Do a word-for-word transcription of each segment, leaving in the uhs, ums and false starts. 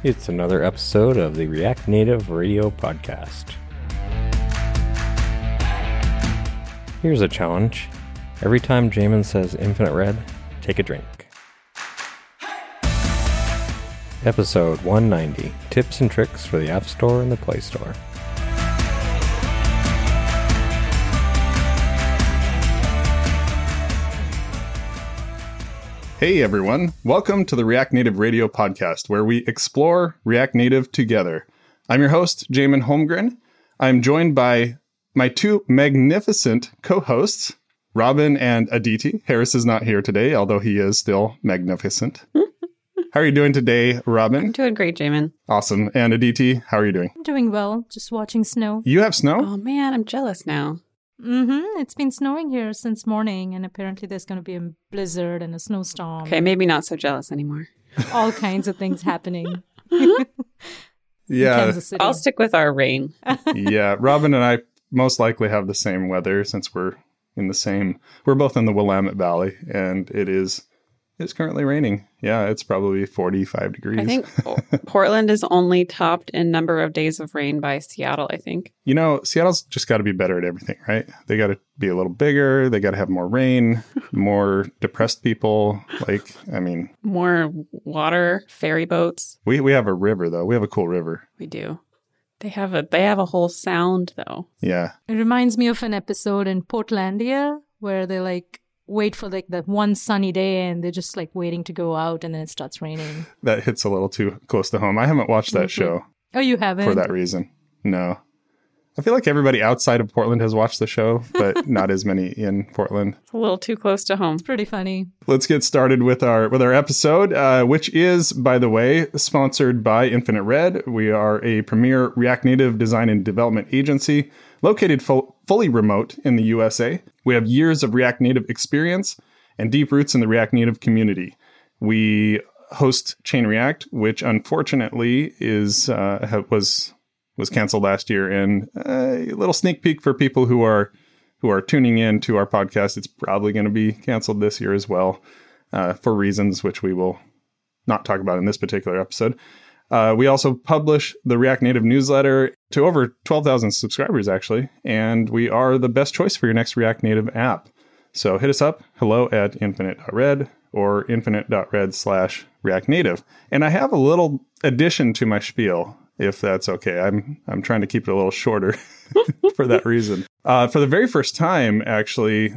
It's another episode of the React Native Radio podcast. Here's a challenge. Every time Jamin says Infinite Red, take a drink. Episode one ninety, Tips and Tricks for the App Store and the Play Store. Hey everyone, welcome to the React Native Radio podcast, where we explore React Native together. I'm your host, Jamin Holmgren. I'm joined by my two magnificent co-hosts, Robin and Aditi. Harris is not here today, although he is still magnificent. How are you doing today, Robin? I'm doing great, Jamin. Awesome. And Aditi, how are you doing? I'm doing well. Just watching snow. You have snow? Oh, man. I'm jealous now. Mm-hmm. It's been snowing here since morning, and apparently there's going to be a blizzard and a snowstorm. Okay, maybe not so jealous anymore. All kinds of things happening. Yeah. I'll stick with our rain. Yeah. Robin and I most likely have the same weather since we're in the same... We're both in the Willamette Valley, and it is... It's currently raining. Yeah, it's probably forty-five degrees. I think Portland is only topped in number of days of rain by Seattle, I think. You know, Seattle's just got to be better at everything, right? They got to be a little bigger. They got to have more rain, more depressed people. Like, I mean... More water, ferry boats. We we have a river, though. We have a cool river. We do. They have a, they have a whole sound, though. Yeah. It reminds me of an episode in Portlandia where they, like... wait for like that one sunny day and they're just like waiting to go out and then it starts raining. That hits a little too close to home. I haven't watched that mm-hmm. show. Oh, you haven't? For that reason. No. I feel like everybody outside of Portland has watched the show, but not as many in Portland. It's a little too close to home. It's pretty funny. Let's get started with our with our episode, uh, which is, by the way, sponsored by Infinite Red. We are a premier React Native design and development agency located fo- fully remote in the U S A. We have years of React Native experience and deep roots in the React Native community. We host Chain React, which unfortunately is uh, was... was canceled last year, and a little sneak peek for people who are who are tuning in to our podcast, it's probably going to be canceled this year as well, uh, for reasons which we will not talk about in this particular episode. Uh, we also publish the React Native newsletter to over twelve thousand subscribers, actually, and we are the best choice for your next React Native app. So hit us up, hello at infinite dot red or infinite.red slash React Native. And I have a little addition to my spiel, if that's okay. I'm I'm trying to keep it a little shorter for that reason. Uh, for the very first time, actually,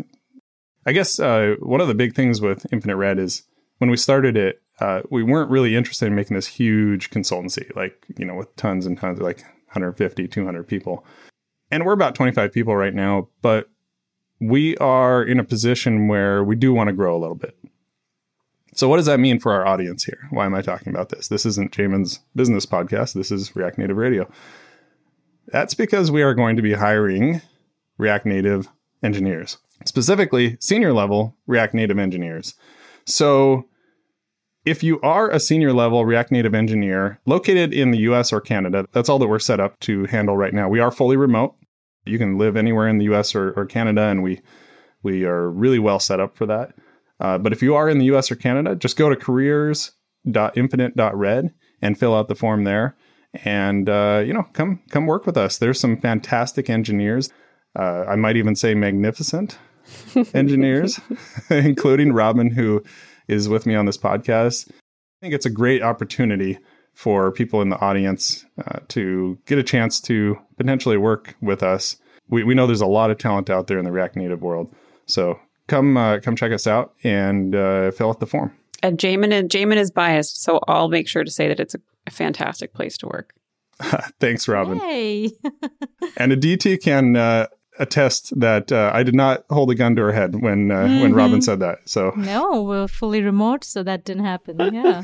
I guess uh, one of the big things with Infinite Red is when we started it, uh, we weren't really interested in making this huge consultancy, like, you know, with tons and tons, like one hundred fifty, two hundred people. And we're about twenty-five people right now, but we are in a position where we do want to grow a little bit. So what does that mean for our audience here? Why am I talking about this? This isn't Jamin's business podcast. This is React Native Radio. That's because we are going to be hiring React Native engineers, specifically senior level React Native engineers. So if you are a senior level React Native engineer located in the U S or Canada, that's all that we're set up to handle right now. We are fully remote. You can live anywhere in the U S or, or Canada, and we we are really well set up for that. Uh, but if you are in the U S or Canada, just go to careers dot infinite dot red and fill out the form there. And, uh, you know, come come work with us. There's some fantastic engineers. Uh, I might even say magnificent engineers, including Robin, who is with me on this podcast. I think it's a great opportunity for people in the audience uh, to get a chance to potentially work with us. We, we know there's a lot of talent out there in the React Native world. So... Come uh, come check us out and uh, fill out the form. And Jamin is, Jamin is biased, so I'll make sure to say that it's a, a fantastic place to work. Thanks, Robin. Hey. And Aditi can uh, attest that uh, I did not hold a gun to her head when uh, mm-hmm. when Robin said that. So no, we're fully remote, so that didn't happen. Yeah.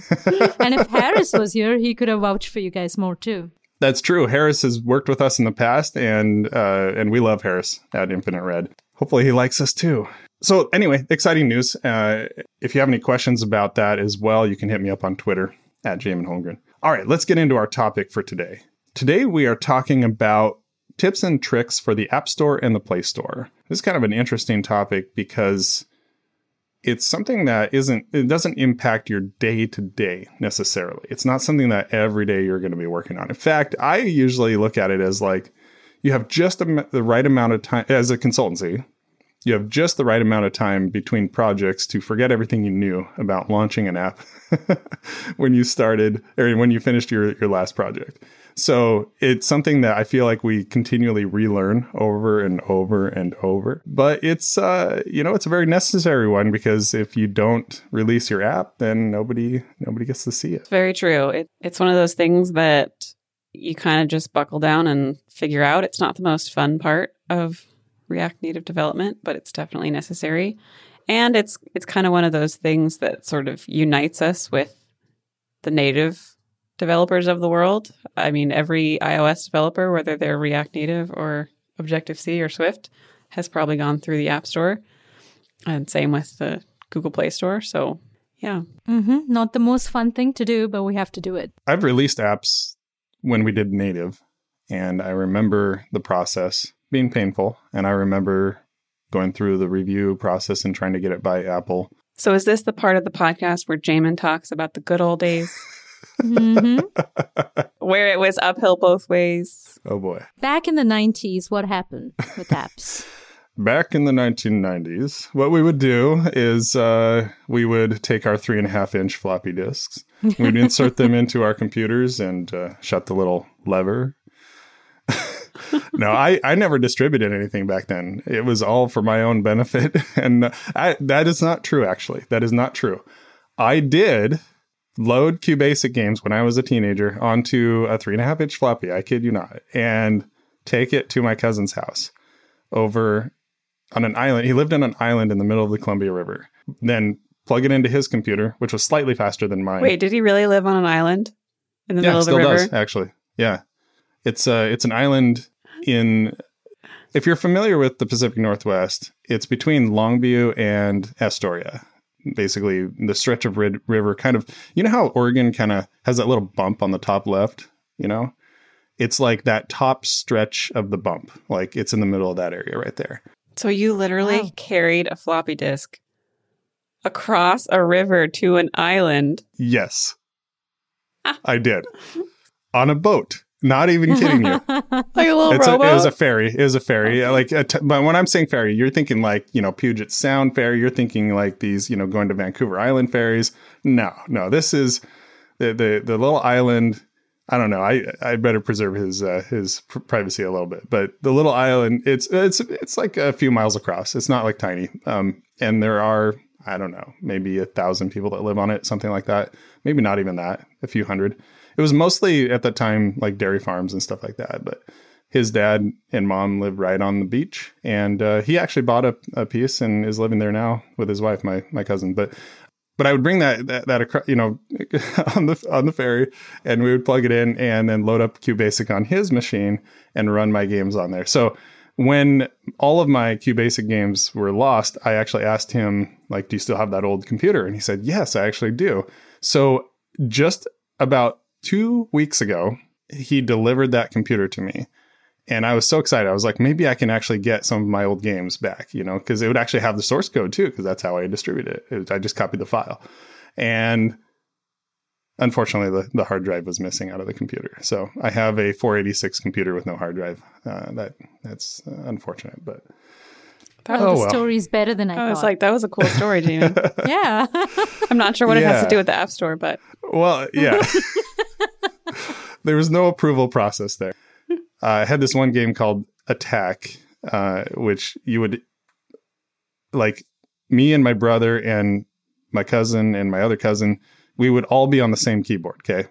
And if Harris was here, he could have vouched for you guys more, too. That's true. Harris has worked with us in the past, and uh, and we love Harris at Infinite Red. Hopefully he likes us, too. So anyway, exciting news. Uh, if you have any questions about that as well, you can hit me up on Twitter at Jamin Holmgren. All right, let's get into our topic for today. Today, we are talking about tips and tricks for the App Store and the Play Store. This is kind of an interesting topic because it's something that isn't, it doesn't impact your day to day necessarily. It's not something that every day you're going to be working on. In fact, I usually look at it as like, you have just the right amount of time as a consultancy. You have just the right amount of time between projects to forget everything you knew about launching an app when you started or when you finished your, your last project. So it's something that I feel like we continually relearn over and over and over. But it's, uh, you know, it's a very necessary one because if you don't release your app, then nobody nobody gets to see it. Very true. It, it's one of those things that you kind of just buckle down and figure out. It's not the most fun part of React Native development, but it's definitely necessary. And it's it's kind of one of those things that sort of unites us with the native developers of the world. I mean, every iOS developer, whether they're React Native or Objective-C or Swift, has probably gone through the App Store. And same with the Google Play Store. So, yeah. Mm-hmm. Not the most fun thing to do, but we have to do it. I've released apps when we did native, and I remember the process being painful, and I remember going through the review process and trying to get it by Apple. So is this the part of the podcast where Jamin talks about the good old days? Mm-hmm. Where it was uphill both ways? Oh boy. Back in the nineties, what happened with apps? Back in the nineteen nineties, what we would do is uh, we would take our three and a half inch floppy disks. We'd insert them into our computers and uh, shut the little lever. No, I, I never distributed anything back then. It was all for my own benefit. And I, that is not true, actually. That is not true. I did load QBasic games when I was a teenager onto a three and a half inch floppy. I kid you not. And take it to my cousin's house over on an island. He lived on an island in the middle of the Columbia River. Then plug it into his computer, which was slightly faster than mine. Wait, did he really live on an island in the yeah, middle of the river? Yeah, still does, actually. Yeah. It's uh, it's an island in, if you're familiar with the Pacific Northwest, it's between Longview and Astoria. Basically, the stretch of rid- river kind of, you know how Oregon kind of has that little bump on the top left, you know? It's like that top stretch of the bump. Like, it's in the middle of that area right there. So you literally wow. carried a floppy disk across a river to an island? Yes. Ah. I did. On a boat. Not even kidding you. Like a little it's rowboat? A, it was a ferry. It was a ferry. Like, a t- but when I'm saying ferry, you're thinking like, you know, Puget Sound ferry. You're thinking like these, you know, going to Vancouver Island ferries. No, no. This is the the, the little island. I don't know. I I better preserve his uh, his pr- privacy a little bit. But the little island, it's it's it's like a few miles across. It's not like tiny. Um, and there are, I don't know, maybe a thousand people that live on it, something like that. Maybe not even that. A few hundred. It was mostly at the time like dairy farms and stuff like that. But his dad and mom lived right on the beach. And uh, he actually bought a, a piece and is living there now with his wife, my my cousin. But but I would bring that, that, that across, you know, on the on the ferry, and we would plug it in and then load up QBasic on his machine and run my games on there. So when all of my QBasic games were lost, I actually asked him, like, do you still have that old computer? And he said, yes, I actually do. So just about two weeks ago, he delivered that computer to me. And I was so excited. I was like, maybe I can actually get some of my old games back, you know, because it would actually have the source code too, because that's how I distribute it. it was, I just copied the file. And unfortunately, the, the hard drive was missing out of the computer. So I have a four eighty-six computer with no hard drive. Uh, that That's unfortunate, but... That oh, the well. story is better than I, I thought. I was like, that was a cool story, Jamin. Yeah. I'm not sure what yeah. it has to do with the App Store, but... Well, yeah. There was no approval process there. Uh, I had this one game called Attack, uh, which you would... Like, me and my brother and my cousin and my other cousin, we would all be on the same keyboard, okay?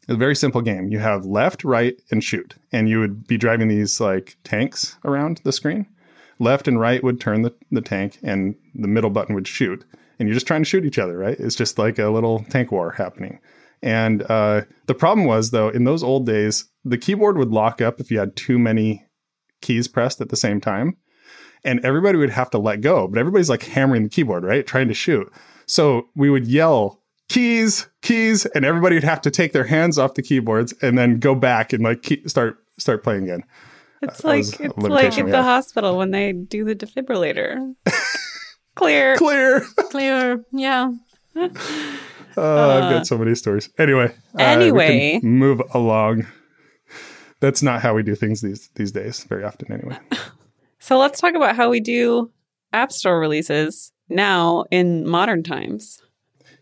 It's a very simple game. You have left, right, and shoot. And you would be driving these, like, tanks around the screen. Left and right would turn the, the tank, and the middle button would shoot. And you're just trying to shoot each other, right? It's just like a little tank war happening. And uh, the problem was, though, in those old days, the keyboard would lock up if you had too many keys pressed at the same time. And everybody would have to let go. But everybody's like hammering the keyboard, right? Trying to shoot. So we would yell, keys, keys. And everybody would have to take their hands off the keyboards and then go back and like keep, start start playing again. It's like it's like at the hospital when they do the defibrillator. Clear. Clear. Clear. Yeah. uh, I've got so many stories. Anyway. Anyway. Uh, we can move along. That's not how we do things these these days, very often anyway. So let's talk about how we do App Store releases now in modern times.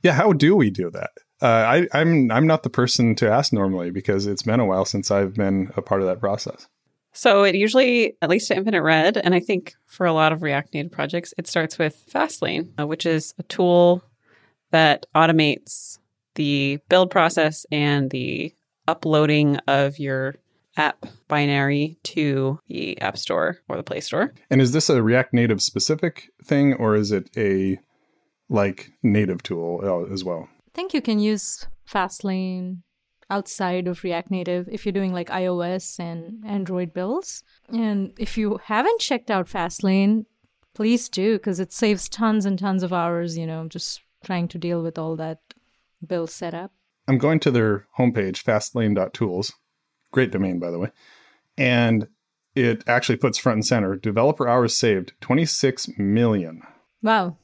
Yeah, how do we do that? Uh, I, I'm I'm not the person to ask normally because it's been a while since I've been a part of that process. So it usually, at least at Infinite Red, and I think for a lot of React Native projects, it starts with Fastlane, which is a tool that automates the build process and the uploading of your app binary to the App Store or the Play Store. And is this a React Native specific thing, or is it a like native tool as well? I think you can use Fastlane outside of React Native if you're doing like iOS and Android builds. And if you haven't checked out Fastlane, please do, because it saves tons and tons of hours, you know, just trying to deal with all that build setup. I'm going to their homepage, fastlane dot tools. Great domain, by the way. And it actually puts front and center, developer hours saved, twenty-six million. Wow.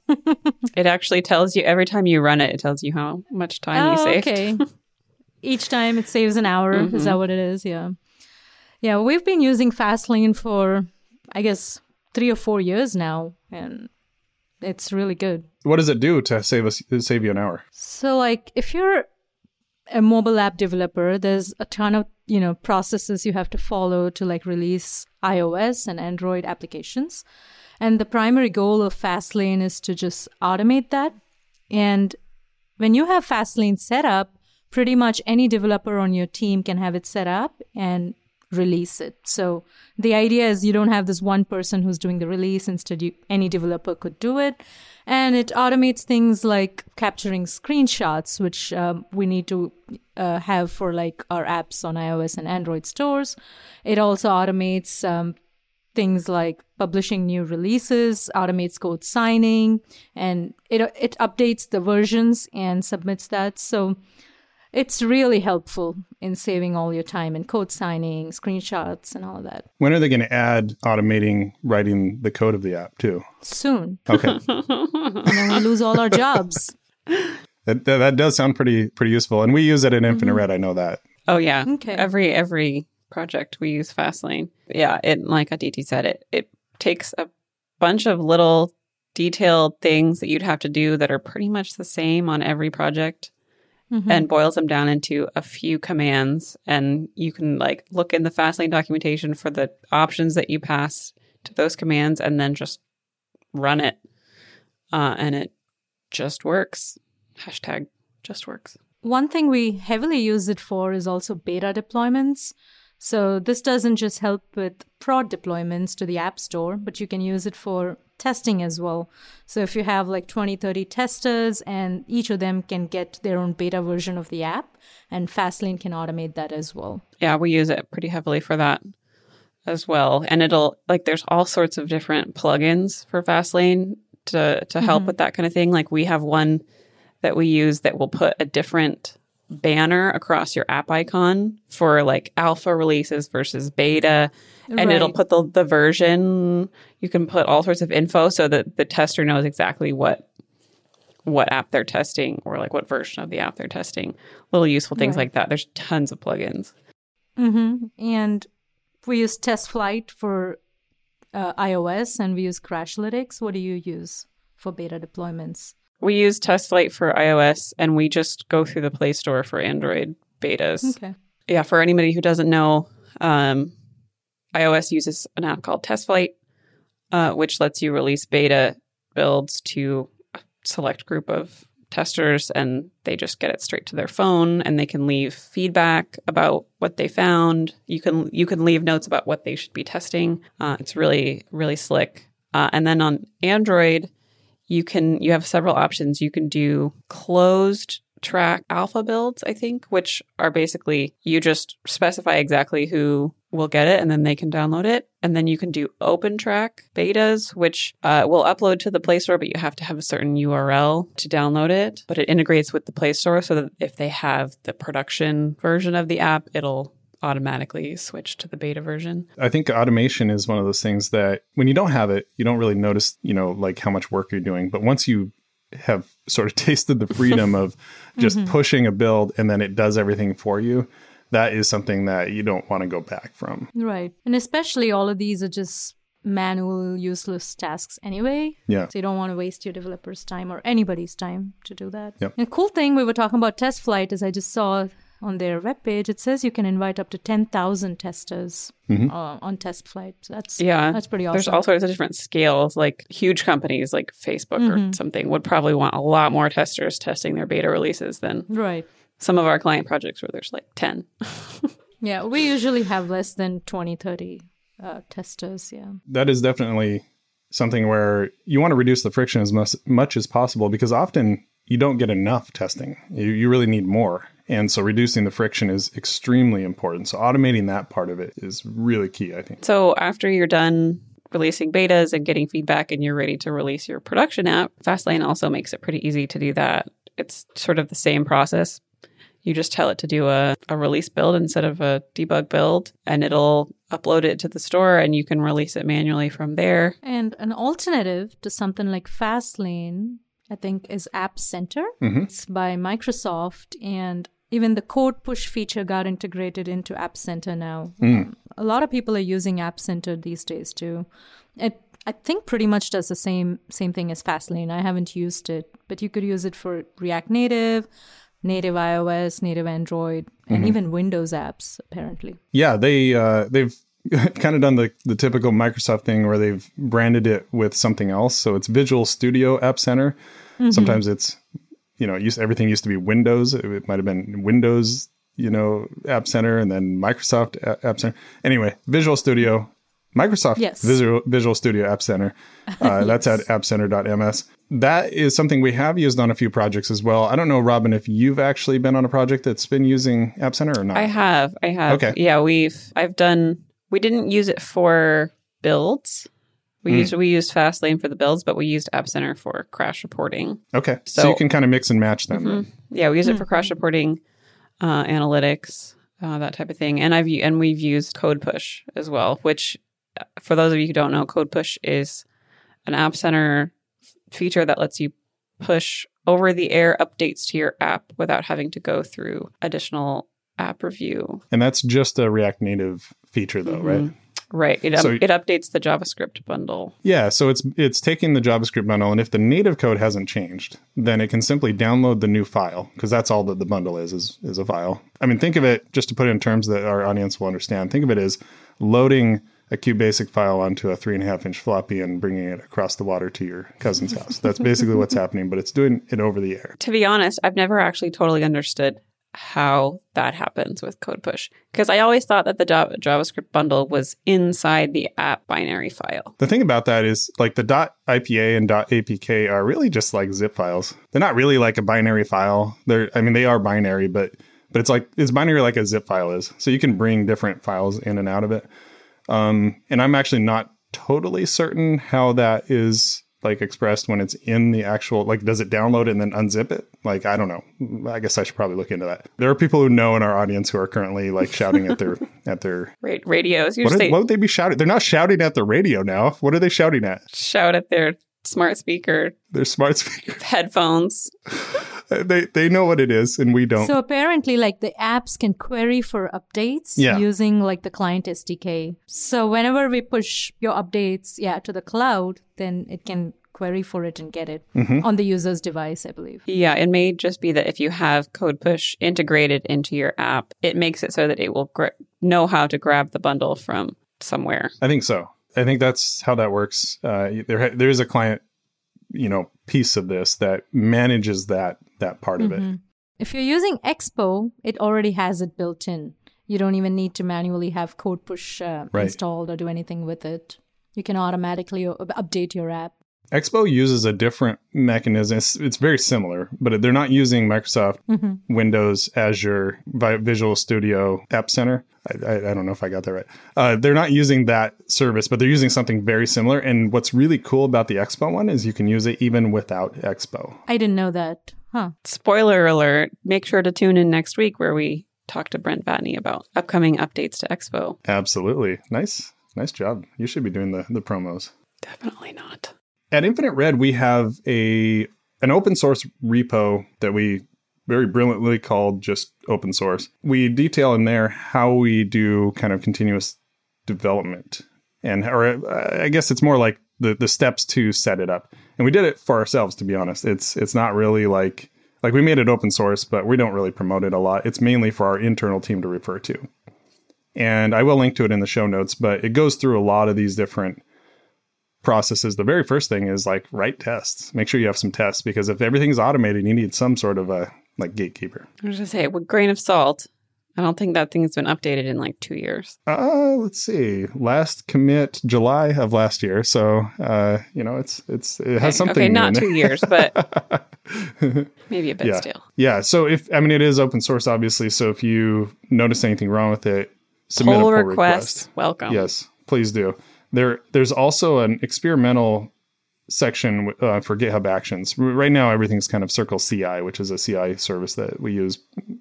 It actually tells you every time you run it, it tells you how much time oh, you saved. Okay. Each time it saves an hour. Mm-hmm. Is that what it is? Yeah. Yeah. We've been using Fastlane for, I guess, three or four years now. And it's really good. What does it do to save us, to save you an hour? So like if you're a mobile app developer, there's a ton of, you know, processes you have to follow to like release iOS and Android applications. And the primary goal of Fastlane is to just automate that. And when you have Fastlane set up, pretty much any developer on your team can have it set up and release it. So the idea is you don't have this one person who's doing the release. Instead, you, any developer could do it. And it automates things like capturing screenshots, which um, we need to uh, have for like our apps on iOS and Android stores. It also automates um, things like publishing new releases, automates code signing, and it it updates the versions and submits that. So it's really helpful in saving all your time and code signing, screenshots, and all of that. When are they going to add automating writing the code of the app too? Soon. Okay. And then we lose all our jobs. That, that, that does sound pretty pretty useful. And we use it in Infinite mm-hmm. Red. I know that. Oh, yeah. Okay. Every every project we use Fastlane. Yeah. It, like Aditi said, it, it takes a bunch of little detailed things that you'd have to do that are pretty much the same on every project. Mm-hmm. And boils them down into a few commands. And you can like look in the Fastlane documentation for the options that you pass to those commands and then just run it. Uh, and it just works. Hashtag just works. One thing we heavily use it for is also beta deployments. So this doesn't just help with prod deployments to the App Store, but you can use it for testing as well. So if you have like twenty, thirty testers and each of them can get their own beta version of the app, and Fastlane can automate that as well. Yeah, we use it pretty heavily for that as well. And it'll like there's all sorts of different plugins for Fastlane to, to help mm-hmm. with that kind of thing. Like we have one that we use that will put a different banner across your app icon for like alpha releases versus beta, and right. it'll put the, the version. You can put all sorts of info so that the tester knows exactly what what app they're testing or like what version of the app they're testing. Little useful things right. like that. There's tons of plugins. Mm-hmm. And we use TestFlight for uh, iOS, and we use Crashlytics. What do you use for beta deployments? We use TestFlight for iOS, and we just go through the Play Store for Android betas. Okay. Yeah, for anybody who doesn't know, um, iOS uses an app called TestFlight, uh, which lets you release beta builds to a select group of testers, and they just get it straight to their phone, and they can leave feedback about what they found. You can you can leave notes about what they should be testing. Uh, it's really, really slick. Uh, and then on Android, You can you have several options. You can do closed track alpha builds, I think, which are basically you just specify exactly who will get it and then they can download it. And then you can do open track betas, which uh, will upload to the Play Store, but you have to have a certain U R L to download it. But it integrates with the Play Store so that if they have the production version of the app, it'll automatically switch to the beta version. I think automation is one of those things that when you don't have it, you don't really notice, you know, like how much work you're doing. But once you have sort of tasted the freedom of just mm-hmm. pushing a build and then it does everything for you, that is something that you don't want to go back from. Right. And especially all of these are just manual, useless tasks anyway. Yeah. So you don't want to waste your developer's time or anybody's time to do that. Yep. And the cool thing we were talking about TestFlight is I just saw on their webpage, it says you can invite up to ten thousand testers mm-hmm. uh, on TestFlight. So that's, yeah. that's pretty awesome. There's all sorts of different scales. Like huge companies like Facebook mm-hmm. or something would probably want a lot more testers testing their beta releases than right. some of our client projects where there's like ten. Yeah, we usually have less than twenty, thirty uh, testers, yeah. That is definitely something where you want to reduce the friction as much, much as possible, because often you don't get enough testing. You, you really need more. And so reducing the friction is extremely important. So automating that part of it is really key, I think. So after you're done releasing betas and getting feedback and you're ready to release your production app, Fastlane also makes it pretty easy to do that. It's sort of the same process. You just tell it to do a, a release build instead of a debug build, and it'll upload it to the store and you can release it manually from there. And an alternative to something like Fastlane, I think, is App Center. Mm-hmm. It's by Microsoft, and even the CodePush feature got integrated into App Center now. Mm. Um, a lot of people are using App Center these days too. It I think pretty much does the same same thing as Fastlane. I haven't used it, but you could use it for React Native, native iOS, native Android, and mm-hmm. even Windows apps, apparently. Yeah, they, uh, they've kind of done the, the typical Microsoft thing where they've branded it with something else. So it's Visual Studio App Center. Mm-hmm. Sometimes it's, you know, it used, everything used to be Windows. It, it might have been Windows, you know, App Center, and then Microsoft App Center. Anyway, Visual Studio, Microsoft yes. Visual, Visual Studio App Center. Uh, yes. That's at app center dot m s. That is something we have used on a few projects as well. I don't know, Robin, if you've actually been on a project that's been using App Center or not. I have. I have. Okay. Yeah, we've, I've done, we didn't use it for builds. We mm. used, we used Fastlane for the builds, but we used App Center for crash reporting. Okay. So, so you can kind of mix and match them. Mm-hmm. Yeah, we use mm-hmm. it for crash reporting, uh, analytics, uh, that type of thing. And I've, and we've used CodePush as well, which for those of you who don't know, CodePush is an App Center feature that lets you push over the air updates to your app without having to go through additional app review. And that's just a React Native feature though, mm-hmm. right? Right. It so, um, it updates the JavaScript bundle. Yeah. So it's it's taking the JavaScript bundle, and if the native code hasn't changed, then it can simply download the new file, because that's all that the bundle is, is, is a file. I mean, think of it, just to put it in terms that our audience will understand, think of it as loading a QBasic file onto a three and a half inch floppy and bringing it across the water to your cousin's house. That's basically what's happening, but it's doing it over the air. To be honest, I've never actually totally understood how that happens with CodePush, because I always thought that the JavaScript bundle was inside the app binary file. The thing about that is, like, the .ipa and .apk are really just like zip files. They're not really like a binary file. They're, I mean, they are binary, but but it's like it's binary like a zip file is. So you can bring different files in and out of it. Um, and I'm actually not totally certain how that is like expressed when it's in the actual, like, does it download it and then unzip it? Like, I don't know. I guess I should probably look into that. There are people who know in our audience who are currently like shouting at their, at their Ra- radios. What, are, what would they be shouting? They're not shouting at the radio now. What are they shouting at? Shout at their smart speaker. Their smart speaker. Headphones. They they know what it is and we don't. So apparently, like, the apps can query for updates yeah. using like the client S D K. So whenever we push your updates yeah, to the cloud, then it can query for it and get it mm-hmm. on the user's device, I believe. Yeah, it may just be that if you have CodePush integrated into your app, it makes it so that it will gr- know how to grab the bundle from somewhere. I think so. I think that's how that works. Uh, there there is a client, you know, piece of this that manages that that part mm-hmm. of it. If you're using Expo, it already has it built in. You don't even need to manually have CodePush uh, right. installed or do anything with it. You can automatically update your app. Expo uses a different mechanism. It's, it's very similar, but they're not using Microsoft, mm-hmm. Windows, Azure, Visual Studio, App Center. I, I, I don't know if I got that right. Uh, they're not using that service, but they're using something very similar. And what's really cool about the Expo one is you can use it even without Expo. I didn't know that. Huh. Spoiler alert. Make sure to tune in next week where we talk to Brent Vatney about upcoming updates to Expo. Absolutely. Nice. Nice job. You should be doing the, the promos. Definitely not. At Infinite Red, we have a an open source repo that we very brilliantly called just open source. We detail in there how we do kind of continuous development. And or I guess it's more like the, the steps to set it up. And we did it for ourselves, to be honest. It's it's not really like, like we made it open source, but we don't really promote it a lot. It's mainly for our internal team to refer to. And I will link to it in the show notes, but it goes through a lot of these different processes. The very first thing is like write tests. Make sure you have some tests, because if everything's automated, you need some sort of a like gatekeeper. I was going to say, with grain of salt, I don't think that thing's been updated in like two years. Uh, let's see. Last commit July of last year. So, uh, you know, it's it's it has okay. something. Okay, not in two years, but maybe a bit yeah. still. Yeah. So if I mean, it is open source, obviously. So if you notice anything wrong with it, submit pull a pull request. request. Welcome. Yes, please do. There, there's also an experimental section uh, for GitHub Actions. Right now, everything's kind of CircleCI, which is a C I service that we use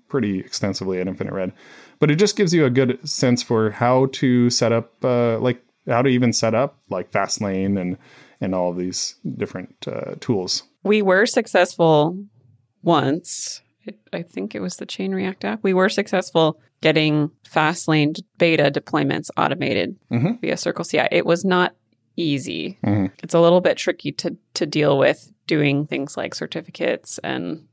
pretty extensively at Infinite Red. But it just gives you a good sense for how to set up, uh, like how to even set up like Fastlane and and all of these different uh, tools. We were successful once. I think it was the Chain React app. We were successful getting Fastlane beta deployments automated mm-hmm. via CircleCI. It was not easy. Mm-hmm. It's a little bit tricky to to deal with doing things like certificates and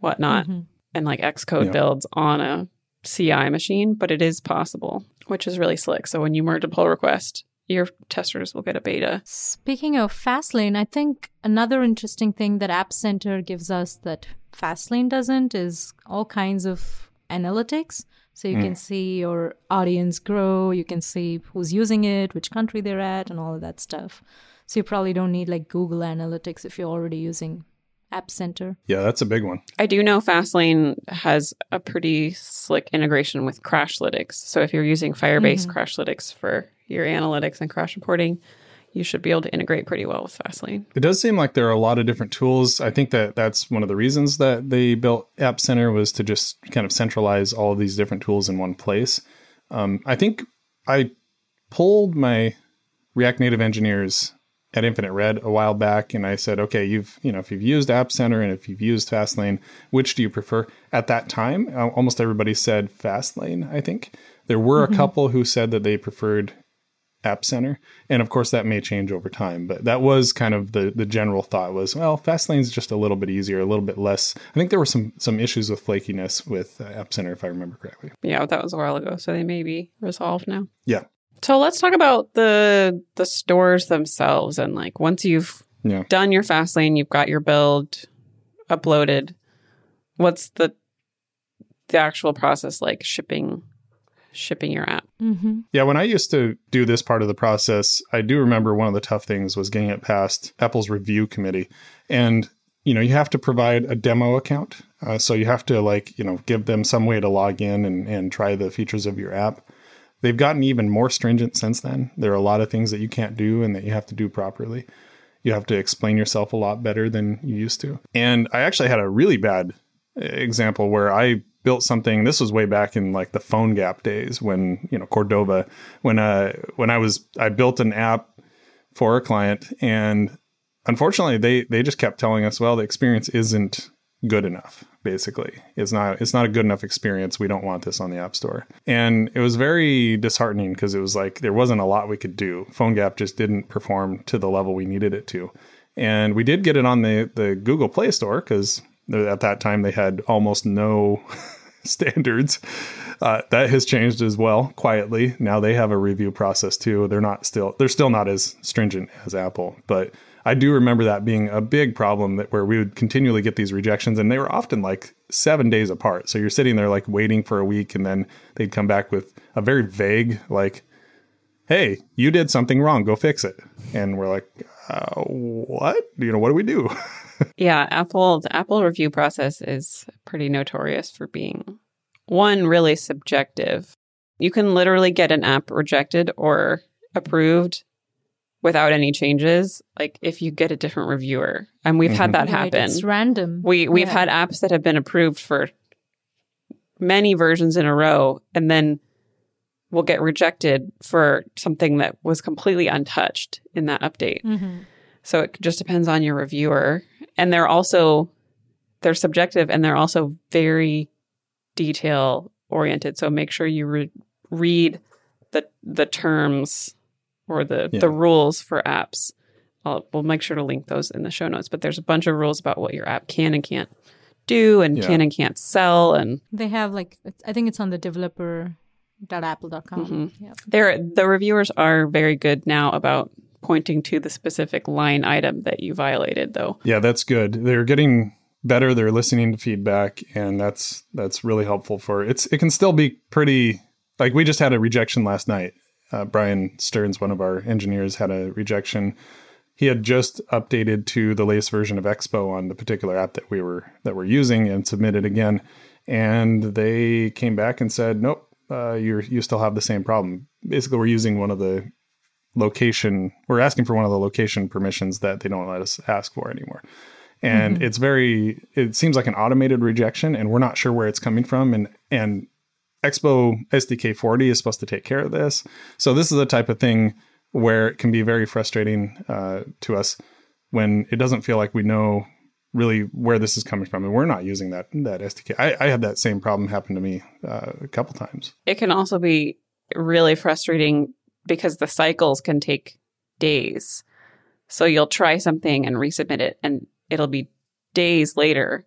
whatnot mm-hmm. and like Xcode yeah. builds on a C I machine, but it is possible, which is really slick. So when you merge a pull request, your testers will get a beta. Speaking of Fastlane, I think another interesting thing that App Center gives us that Fastlane doesn't is all kinds of analytics. So you mm. can see your audience grow, you can see who's using it, which country they're at, and all of that stuff. So you probably don't need like Google Analytics if you're already using App Center. Yeah, that's a big one. I do know Fastlane has a pretty slick integration with Crashlytics. So if you're using Firebase mm-hmm. Crashlytics for your analytics and crash reporting, you should be able to integrate pretty well with Fastlane. It does seem like there are a lot of different tools. I think that that's one of the reasons that they built App Center was to just kind of centralize all of these different tools in one place. Um, I think I pulled my React Native engineers at Infinite Red a while back, and I said, okay, you've you know if you've used App Center and if you've used Fastlane, which do you prefer? At that time, almost everybody said Fastlane, I think. There were mm-hmm. a couple who said that they preferred App Center. And of course, that may change over time. But that was kind of the, the general thought was, well, Fastlane's just a little bit easier, a little bit less. I think there were some some issues with flakiness with uh, App Center, if I remember correctly. Yeah, that was a while ago. So they may be resolved now. Yeah. So let's talk about the the stores themselves. And like once you've yeah. done your Fastlane, you've got your build uploaded. What's the the actual process like shipping shipping your app? Mm-hmm. Yeah, when I used to do this part of the process, I do remember one of the tough things was getting it past Apple's review committee. And, you know, you have to provide a demo account. Uh, so you have to like, you know, give them some way to log in and, and try the features of your app. They've gotten even more stringent since then. There are a lot of things that you can't do and that you have to do properly. You have to explain yourself a lot better than you used to. And I actually had a really bad example where I built something. This was way back in like the PhoneGap days when, you know, Cordova, when, uh, when I was, I built an app for a client, and unfortunately they, they just kept telling us, well, the experience isn't good enough. Basically, it's not, it's not a good enough experience. We don't want this on the App Store. And it was very disheartening because it was like, there wasn't a lot we could do. PhoneGap just didn't perform to the level we needed it to. And we did get it on the, the Google Play Store because at that time they had almost no standards. Uh, that has changed as well, quietly. Now they have a review process too. They're not still they're still not as stringent as Apple, but I do remember that being a big problem that where we would continually get these rejections, and they were often like seven days apart. So you're sitting there like waiting for a week, and then they'd come back with a very vague like, "Hey, you did something wrong. Go fix it." And we're like, uh, "What? You know, what do we do?" Yeah, Apple, the Apple review process is pretty notorious for being, one, really subjective. You can literally get an app rejected or approved without any changes, like if you get a different reviewer. And we've mm-hmm. had that happen. Right, it's random. We, we've yeah. had apps that have been approved for many versions in a row and then will get rejected for something that was completely untouched in that update. Mm-hmm. So it just depends on your reviewer. And they're also, they're subjective and they're also very detail oriented. So make sure you re- read the the terms or the, yeah. the rules for apps. I'll, we'll make sure to link those in the show notes. But there's a bunch of rules about what your app can and can't do and yeah. can and can't sell. And they have like, I think it's on the developer dot apple dot com. Mm-hmm. Yep. There, the reviewers are very good now about pointing to the specific line item that you violated, though. Yeah, that's good. They're getting better. They're listening to feedback, and that's that's really helpful for it's. It can still be pretty. Like we just had a rejection last night. Uh, Brian Stearns, one of our engineers, had a rejection. He had just updated to the latest version of Expo on the particular app that we were that we're using and submitted again. And they came back and said, nope, uh, you you still have the same problem. Basically, we're using one of the location. We're asking for one of the location permissions that they don't let us ask for anymore. And mm-hmm. it's very, it seems like an automated rejection, and we're not sure where it's coming from. And and Expo S D K forty is supposed to take care of this. So this is the type of thing where it can be very frustrating uh, to us when it doesn't feel like we know really where this is coming from. And we're not using that that S D K. I, I had that same problem happen to me uh, a couple times. It can also be really frustrating because the cycles can take days. So you'll try something and resubmit it, and it'll be days later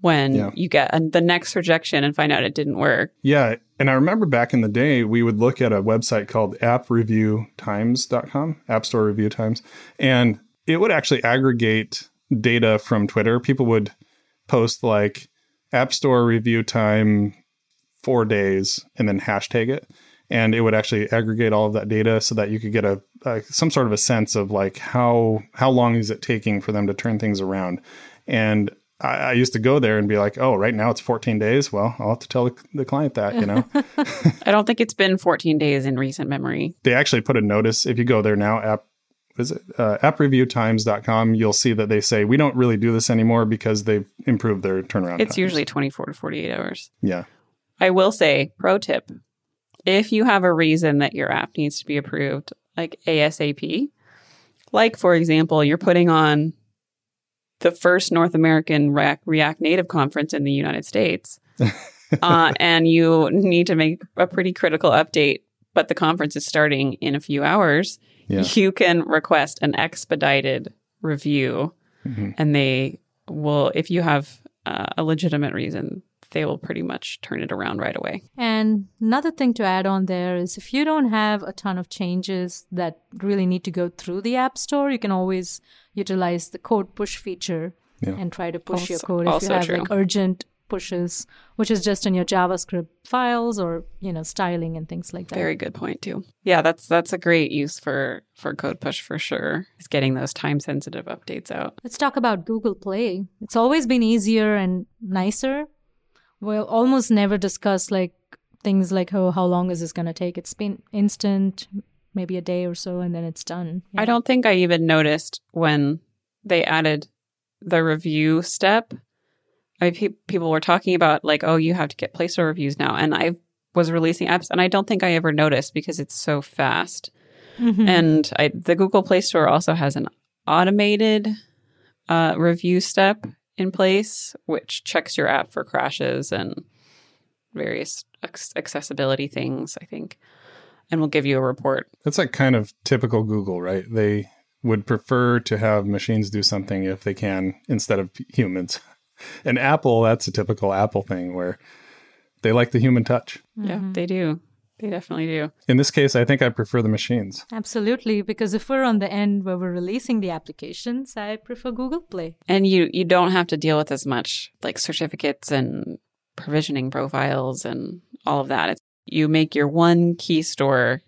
when yeah. you get the next rejection and find out it didn't work. Yeah. And I remember back in the day, we would look at a website called app review times dot com, App Store Review Times, and it would actually aggregate data from Twitter. People would post like App Store Review Time four days and then hashtag it. And it would actually aggregate all of that data so that you could get a, a some sort of a sense of like how how long is it taking for them to turn things around. And I, I used to go there and be like, oh, right now it's fourteen days. Well, I'll have to tell the, the client that, you know. I don't think it's been fourteen days in recent memory. They actually put a notice. If you go there now, app is it uh, app review times dot com, you'll see that they say we don't really do this anymore because they've improved their turnaround. It's times. Usually twenty-four to forty-eight hours. Yeah. I will say, pro tip. If you have a reason that your app needs to be approved, like ASAP, like, for example, you're putting on the first North American React Native conference in the United States, uh, and you need to make a pretty critical update, but the conference is starting in a few hours, yeah. you can request an expedited review, mm-hmm. and they will, if you have uh, a legitimate reason, they will pretty much turn it around right away. And another thing to add on there is if you don't have a ton of changes that really need to go through the App Store, you can always utilize the code push feature yeah. and try to push also, your code if you have true. like urgent pushes, which is just in your JavaScript files or, you know, styling and things like that. Very good point too. Yeah, that's that's a great use for, for CodePush for sure, is getting those time-sensitive updates out. Let's talk about Google Play. It's always been easier and nicer. We'll almost never discuss like things like, oh, how long is this going to take? It's been instant, maybe a day or so, and then it's done. Yeah. I don't think I even noticed when they added the review step. I mean, pe- people were talking about like, oh, you have to get Play Store reviews now. And I was releasing apps, and I don't think I ever noticed because it's so fast. Mm-hmm. And I, the Google Play Store also has an automated uh, review step in place, which checks your app for crashes and various accessibility things, I think, and will give you a report. That's like kind of typical Google, right? They would prefer to have machines do something if they can instead of humans. And Apple, that's a typical Apple thing where they like the human touch. Mm-hmm. Yeah, they do. They definitely do. In this case, I think I prefer the machines. Absolutely, because if we're on the end where we're releasing the applications, I prefer Google Play. And you, you don't have to deal with as much like certificates and provisioning profiles and all of that. It's, you make your one key store,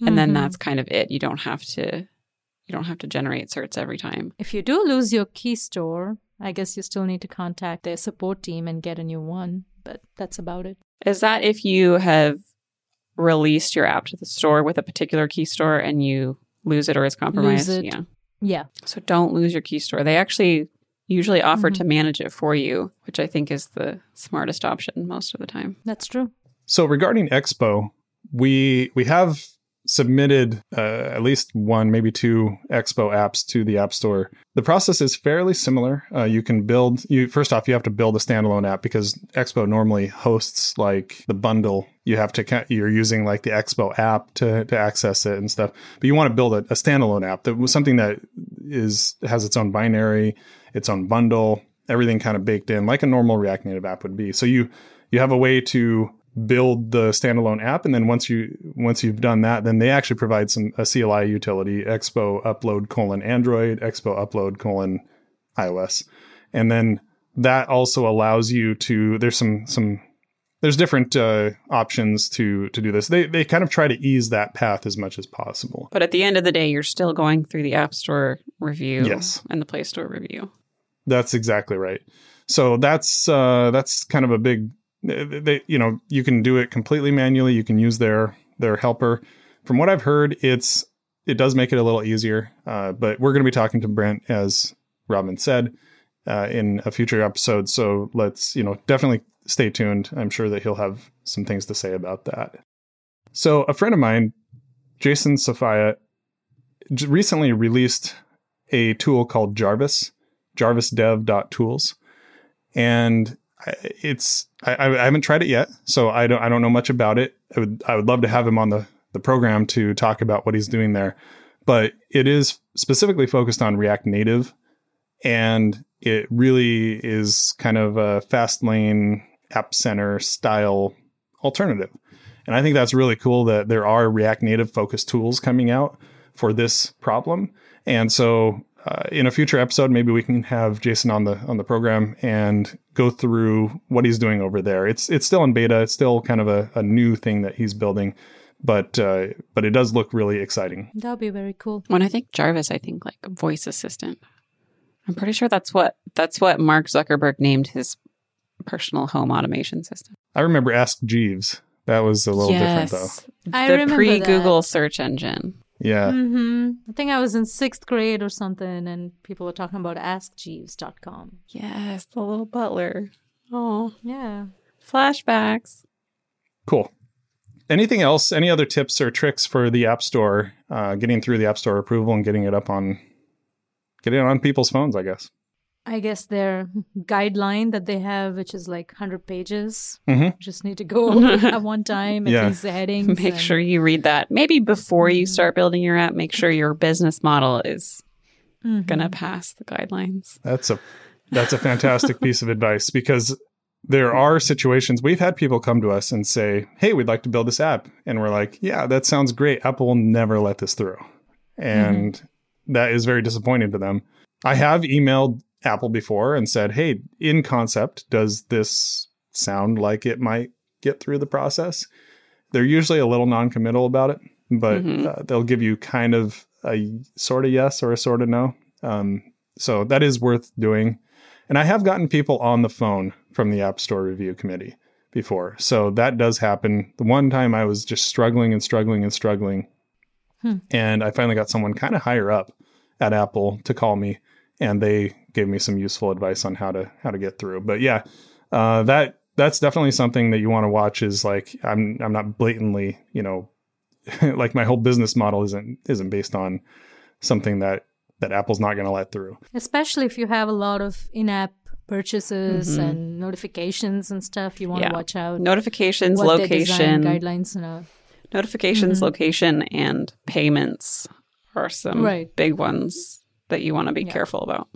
and mm-hmm. then that's kind of it. You don't have to you don't have to generate certs every time. If you do lose your key store, I guess you still need to contact their support team and get a new one, but that's about it. Is that if you have released your app to the store with a particular key store and you lose it or it's compromised? Lose it. Yeah. Yeah. So don't lose your key store. They actually usually offer mm-hmm. to manage it for you, which I think is the smartest option most of the time. That's true. So regarding Expo, we we have submitted uh, at least one, maybe two Expo apps to the App Store. The process is fairly similar. Uh, you can build, you first off, you have to build a standalone app because Expo normally hosts like the bundle. You have to, you're using like the Expo app to, to access it and stuff. But you want to build a, a standalone app that was something that is has its own binary, its own bundle, everything kind of baked in like a normal React Native app would be. So you you have a way to build the standalone app, and then once you once you've done that, then they actually provide some a C L I utility, Expo upload colon Android, Expo upload colon iOS, and then that also allows you to. There's some some there's different uh, options to to do this. They they kind of try to ease that path as much as possible. But at the end of the day, you're still going through the App Store review, yes, and the Play Store review. That's exactly right. So that's uh, that's kind of a big. They, you know, you can do it completely manually. You can use their their helper. From what I've heard, it's it does make it a little easier. Uh, but we're going to be talking to Brent, as Robin said, uh, in a future episode. So let's, you know, definitely stay tuned. I'm sure that he'll have some things to say about that. So a friend of mine, Jason Sophia, recently released a tool called Jarvis, jarvis dev dot tools, and It's I, I haven't tried it yet, so I don't I don't know much about it. I would I would love to have him on the, the program to talk about what he's doing there. But it is specifically focused on React Native, and it really is kind of a Fastlane App Center style alternative. And I think that's really cool that there are React Native focused tools coming out for this problem. And so Uh, in a future episode, maybe we can have Jason on the on the program and go through what he's doing over there. It's it's still in beta. It's still kind of a, a new thing that he's building, but uh, but it does look really exciting. That'll be very cool. When I think Jarvis, I think like a voice assistant. I'm pretty sure that's what that's what Mark Zuckerberg named his personal home automation system. I remember Ask Jeeves. That was a little yes. different though. I the remember pre-Google that. Search engine. Yeah. Mm-hmm. I think I was in sixth grade or something, and people were talking about ask jeeves dot com. Yes, the little butler. Oh, yeah. Flashbacks. Cool. Anything else? Any other tips or tricks for the App Store, uh, getting through the App Store approval and getting it up on, getting it on people's phones, I guess? I guess their guideline that they have, which is like one hundred pages, mm-hmm. just need to go at one time and yeah. use the headings. Make and... sure you read that. Maybe before you start building your app, make sure your business model is mm-hmm. going to pass the guidelines. That's a that's a fantastic piece of advice, because there are situations we've had people come to us and say, hey, we'd like to build this app. And we're like, yeah, that sounds great. Apple will never let this through. And mm-hmm. that is very disappointing to them. I have emailed Apple before and said, hey, in concept, does this sound like it might get through the process? They're usually a little non-committal about it, but mm-hmm. uh, they'll give you kind of a sort of yes or a sort of no. Um, so that is worth doing. And I have gotten people on the phone from the App Store Review Committee before. So that does happen. The one time I was just struggling and struggling and struggling. Hmm. And I finally got someone kind of higher up at Apple to call me, and they gave me some useful advice on how to how to get through. But yeah, uh, that that's definitely something that you want to watch. Is like I'm I'm not blatantly, you know, like my whole business model isn't isn't based on something that that Apple's not going to let through. Especially if you have a lot of in-app purchases mm-hmm. and notifications and stuff, you want yeah. to watch out. Notifications, location, guidelines, you know. Notifications, mm-hmm. location, and payments are some right. big ones that you want to be yeah. careful about.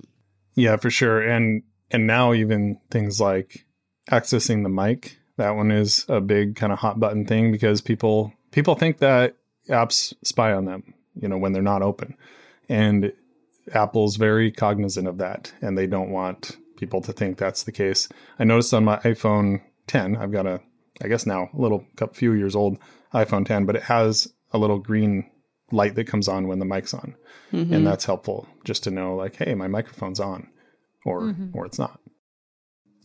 Yeah, for sure. And and now even things like accessing the mic, that one is a big kind of hot button thing, because people people think that apps spy on them, you know, when they're not open. And Apple's very cognizant of that, and they don't want people to think that's the case. I noticed on my iPhone ten, I've got a, I guess now a little a few years old iPhone ten, but it has a little green light that comes on when the mic's on. Mm-hmm. And that's helpful just to know like, hey, my microphone's on or mm-hmm. or it's not.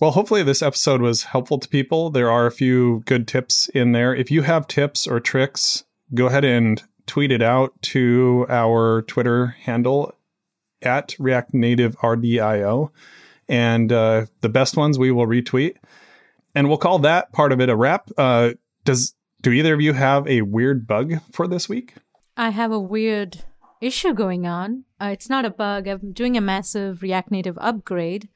Well, hopefully this episode was helpful to people. There are a few good tips in there. If you have tips or tricks, go ahead and tweet it out to our Twitter handle at React Native R D I O. And uh, the best ones we will retweet. And we'll call that part of it a wrap. Uh, does do either of you have a weird bug for this week? I have a weird issue going on. Uh, it's not a bug. I'm doing a massive React Native upgrade.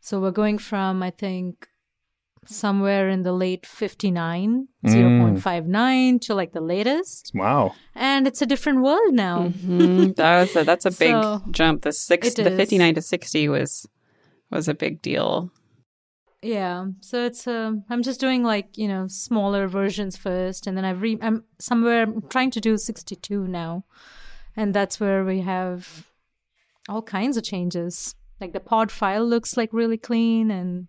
So we're going from, I think, somewhere in the late fifty-nine, mm. zero point five nine to like the latest. Wow. And it's a different world now. Mm-hmm. That was a, that's a big so, jump. The six, the fifty-nine to sixty was was a big deal. Yeah. So it's uh, I'm just doing like, you know, smaller versions first. And then I've re- I'm somewhere I'm trying to do sixty-two now. And that's where we have all kinds of changes. Like the pod file looks like really clean, and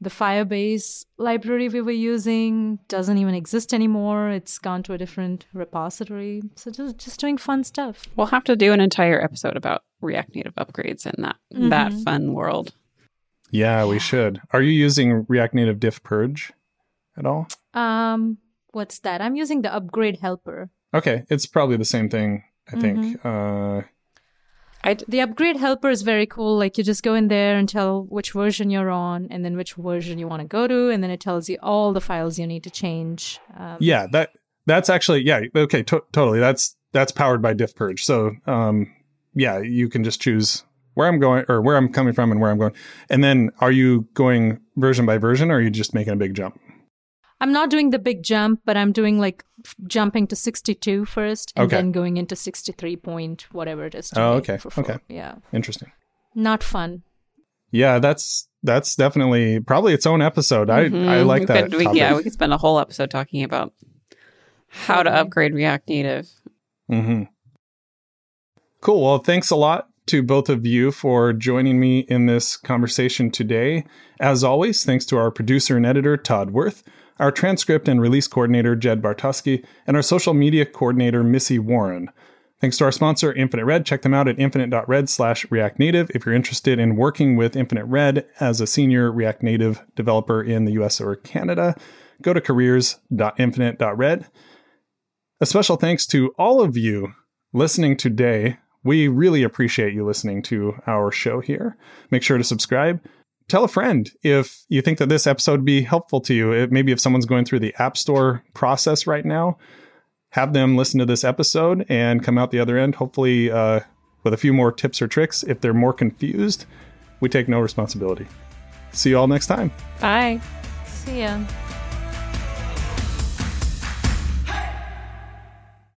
the Firebase library we were using doesn't even exist anymore. It's gone to a different repository. So just, just doing fun stuff. We'll have to do an entire episode about React Native upgrades and that mm-hmm. that fun world. Yeah, we should. Are you using React Native diff purge at all? Um, what's that? I'm using the upgrade helper. Okay, it's probably the same thing, I mm-hmm. think. Uh, I'd, the upgrade helper is very cool. Like you just go in there and tell which version you're on and then which version you want to go to. And then it tells you all the files you need to change. Um, yeah, that that's actually, yeah. Okay, to- totally. That's that's powered by diff purge. So um, yeah, you can just choose where I'm going or where I'm coming from and where I'm going. And then are you going version by version or are you just making a big jump? I'm not doing the big jump, but I'm doing like f- jumping to sixty-two first and okay. then going into sixty-three point whatever it is. Oh, okay. Okay. Yeah. Interesting. Not fun. Yeah, that's that's definitely probably its own episode. Mm-hmm. I, I like we that. Could, we, yeah, we could spend a whole episode talking about how okay. to upgrade React Native. Mm-hmm. Cool. Well, thanks a lot to both of you for joining me in this conversation today. As always, thanks to our producer and editor, Todd Wirth, our transcript and release coordinator, Jed Bartoski, and our social media coordinator, Missy Warren. Thanks to our sponsor, Infinite Red. Check them out at infinite.red slash React Native if you're interested in working with Infinite Red as a senior React Native developer in the U S or Canada. Go to careers dot infinite dot red. A special thanks to all of you listening today. We really appreciate you listening to our show here. Make sure to subscribe. Tell a friend if you think that this episode would be helpful to you. It, maybe if someone's going through the App Store process right now, have them listen to this episode and come out the other end, hopefully uh, with a few more tips or tricks. If they're more confused, we take no responsibility. See you all next time. Bye. See ya.